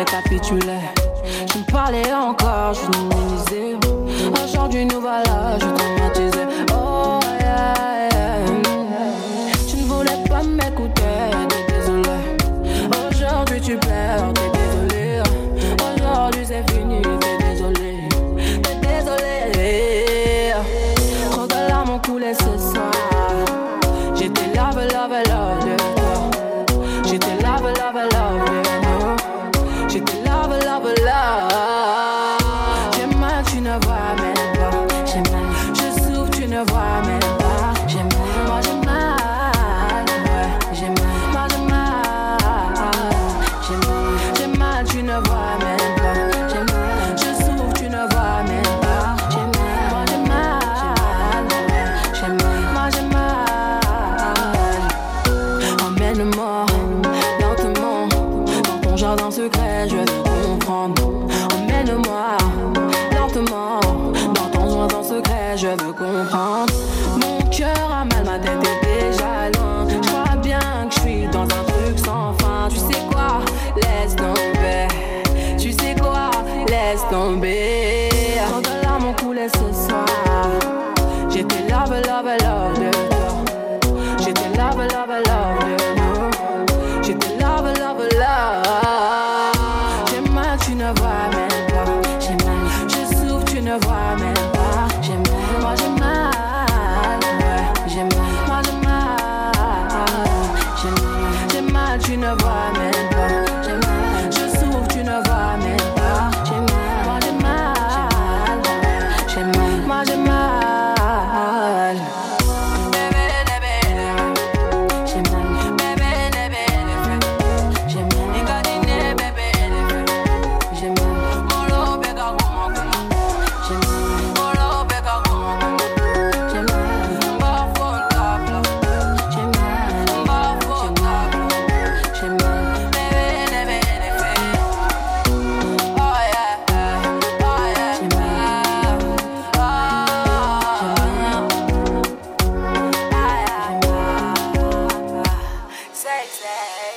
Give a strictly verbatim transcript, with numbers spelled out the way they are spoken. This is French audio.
récapitulait. Je me parlais encore, je minimisais. Aujourd'hui nous voilà, je traumatisais. Oh yeah, yeah. Tu ne voulais pas m'écouter, t'es désolé. Aujourd'hui tu pleures, t'es désolé. Aujourd'hui c'est fini, t'es désolé. T'es désolé. Trop de larmes ont coulé ce soir. J'étais love, love, love, yeah. J'étais love, love, love, yeah. J'étais love, love, love. J'ai mal, tu ne vois même pas. J'ai mal, je souffre, tu ne vois même pas. J'ai mal, moi j'ai mal, ouais. J'ai mal, moi j'ai mal. J'ai mal, j'ai mal, tu ne vois même pas. J'ai mal, je souffre, tu ne vois même pas. J'ai mal, moi j'ai mal, ouais. J'ai mal, moi j'ai mal. Emmène-moi dans ce secret, je veux comprendre. Emmène-moi lentement dans ton joint, dans ce secret, je veux comprendre. Mon cœur a mal, ma tête est déjà loin. Je crois bien que je suis dans un truc sans fin. Tu sais quoi, laisse tomber. Tu sais quoi, laisse tomber. Tant de larmes ont coulé ce soir. J'étais love, love, love de toi. J'étais love, love, love de toi. J'étais love, love, love. Tu ne vois même pas, j'ai mal, je souffre, tu ne vois même pas, j'ai mal, moi j'ai mal, ouais. J'ai mal, moi j'ai mal, j'ai mal, tu ne vois même pas, j'ai mal, je souffre, tu ne vois même pas, j'ai mal, moi j'ai mal, j'ai mal, moi j'ai mal. Say, say.